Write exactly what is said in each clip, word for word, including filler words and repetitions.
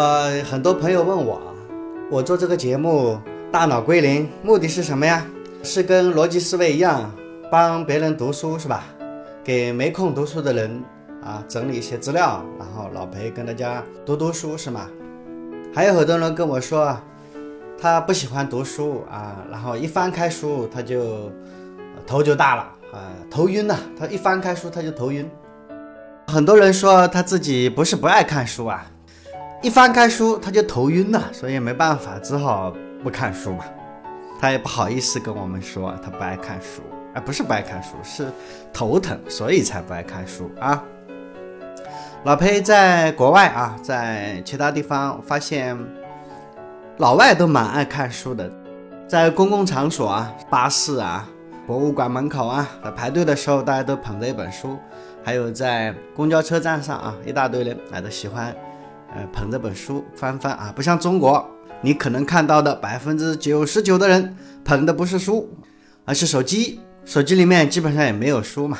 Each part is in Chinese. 呃，很多朋友问我，我做这个节目大脑归零目的是什么呀？是跟逻辑思维一样帮别人读书是吧？给没空读书的人啊整理一些资料，然后老裴跟大家读读书是吗？还有很多人跟我说他不喜欢读书啊，然后一翻开书他就头就大了啊，头晕了，他一翻开书他就头晕。很多人说他自己不是不爱看书啊，一翻开书他就头晕了，所以没办法只好不看书嘛。他也不好意思跟我们说他不爱看书啊，不是不爱看书，是头疼所以才不爱看书啊。老裴在国外啊，在其他地方发现老外都蛮爱看书的，在公共场所啊，巴士啊，博物馆门口啊，排队的时候大家都捧着一本书，还有在公交车站上啊，一大堆人啊都喜欢呃，捧这本书翻翻啊，不像中国，你可能看到的百分之九十九的人捧的不是书，而是手机。手机里面基本上也没有书嘛。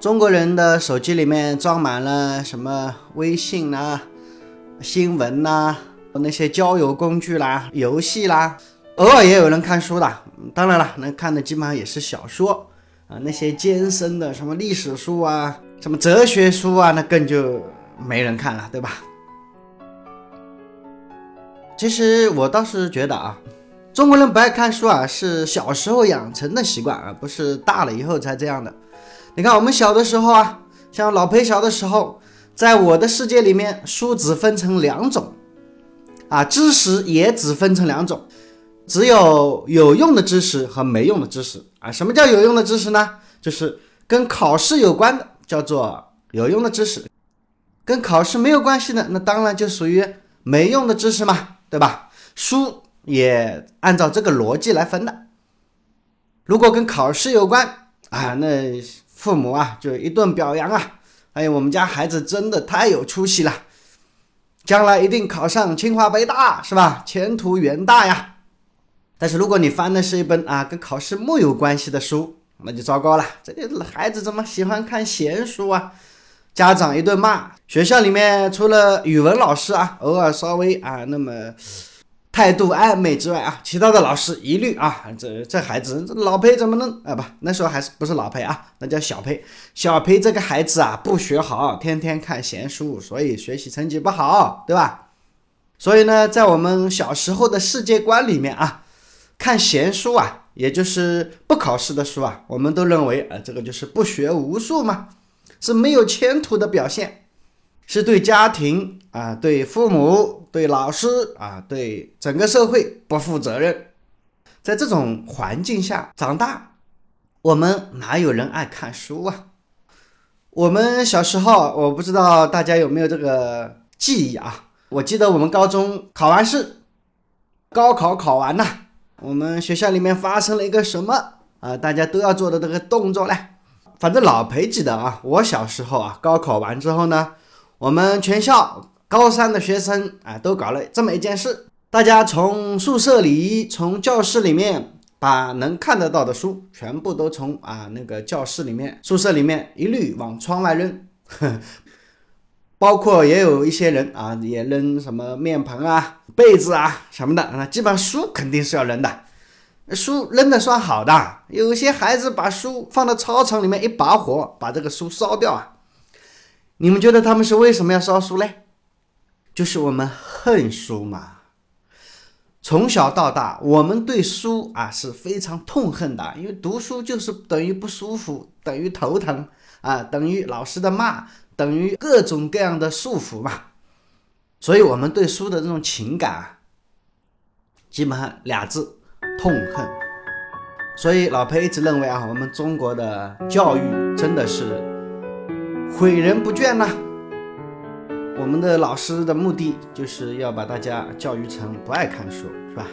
中国人的手机里面装满了什么微信啦、新闻啦、那些交友工具啦、游戏啦，偶尔也有人看书的。当然了，能看的基本上也是小说啊，那些艰深的什么历史书啊、什么哲学书啊，那更就没人看了，对吧？其实我倒是觉得啊，中国人不爱看书啊，是小时候养成的习惯啊，不是大了以后才这样的。你看我们小的时候啊，像老裴小的时候，在我的世界里面，书只分成两种啊，知识也只分成两种，只有有用的知识和没用的知识啊。什么叫有用的知识呢？就是跟考试有关的，叫做有用的知识。跟考试没有关系的，那当然就属于没用的知识嘛，对吧？书也按照这个逻辑来分的。如果跟考试有关啊，那父母啊就一顿表扬啊，哎呀，我们家孩子真的太有出息了，将来一定考上清华北大是吧？前途远大呀。但是如果你翻的是一本啊跟考试没有关系的书，那就糟糕了，这个孩子怎么喜欢看闲书啊？家长一顿骂，学校里面除了语文老师啊，偶尔稍微啊那么态度暧昧之外啊，其他的老师一律啊，这这孩子这老裴怎么能啊不，那时候还是不是老裴啊，那叫小裴。小裴这个孩子啊不学好，天天看闲书，所以学习成绩不好，对吧？所以呢，在我们小时候的世界观里面啊，看闲书啊，也就是不考试的书啊，我们都认为啊这个就是不学无术嘛。是没有前途的表现，是对家庭啊、对父母、对老师啊、对整个社会不负责任。在这种环境下长大，我们哪有人爱看书啊？我们小时候，我不知道大家有没有这个记忆啊？我记得我们高中考完试，高考考完了，我们学校里面发生了一个什么啊，大家都要做的这个动作嘞。反正老裴记得啊，我小时候啊，高考完之后呢，我们全校高三的学生啊，都搞了这么一件事，大家从宿舍里、从教室里面把能看得到的书，全部都从啊那个教室里面、宿舍里面一律往窗外扔，包括也有一些人啊，也扔什么面盆啊、被子啊什么的，啊，基本上书肯定是要扔的。书扔的算好的，有些孩子把书放到操场里面一把火，把这个书烧掉啊！你们觉得他们是为什么要烧书嘞？就是我们恨书嘛。从小到大，我们对书啊是非常痛恨的，因为读书就是等于不舒服，等于头疼啊，等于老师的骂，等于各种各样的束缚嘛。所以我们对书的这种情感啊，基本上俩字。痛恨。所以老裴一直认为啊，我们中国的教育真的是毁人不倦呐。我们的老师的目的就是要把大家教育成不爱看书，是吧？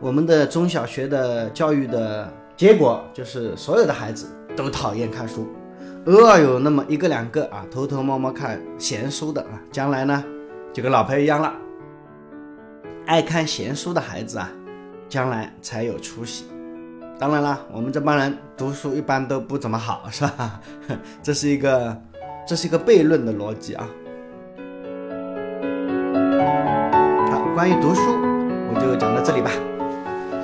我们的中小学的教育的结果就是所有的孩子都讨厌看书，偶尔有那么一个两个啊偷偷摸摸看闲书的啊，将来呢就跟老裴一样了。爱看闲书的孩子啊，将来才有出息。当然啦，我们这帮人读书一般都不怎么好，是吧？这是一个，这是一个悖论的逻辑啊。关于读书我就讲到这里吧。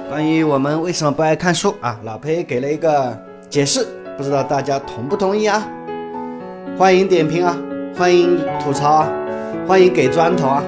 关于我们为什么不爱看书啊，老裴给了一个解释，不知道大家同不同意啊？欢迎点评啊，欢迎吐槽啊，欢迎给砖头啊。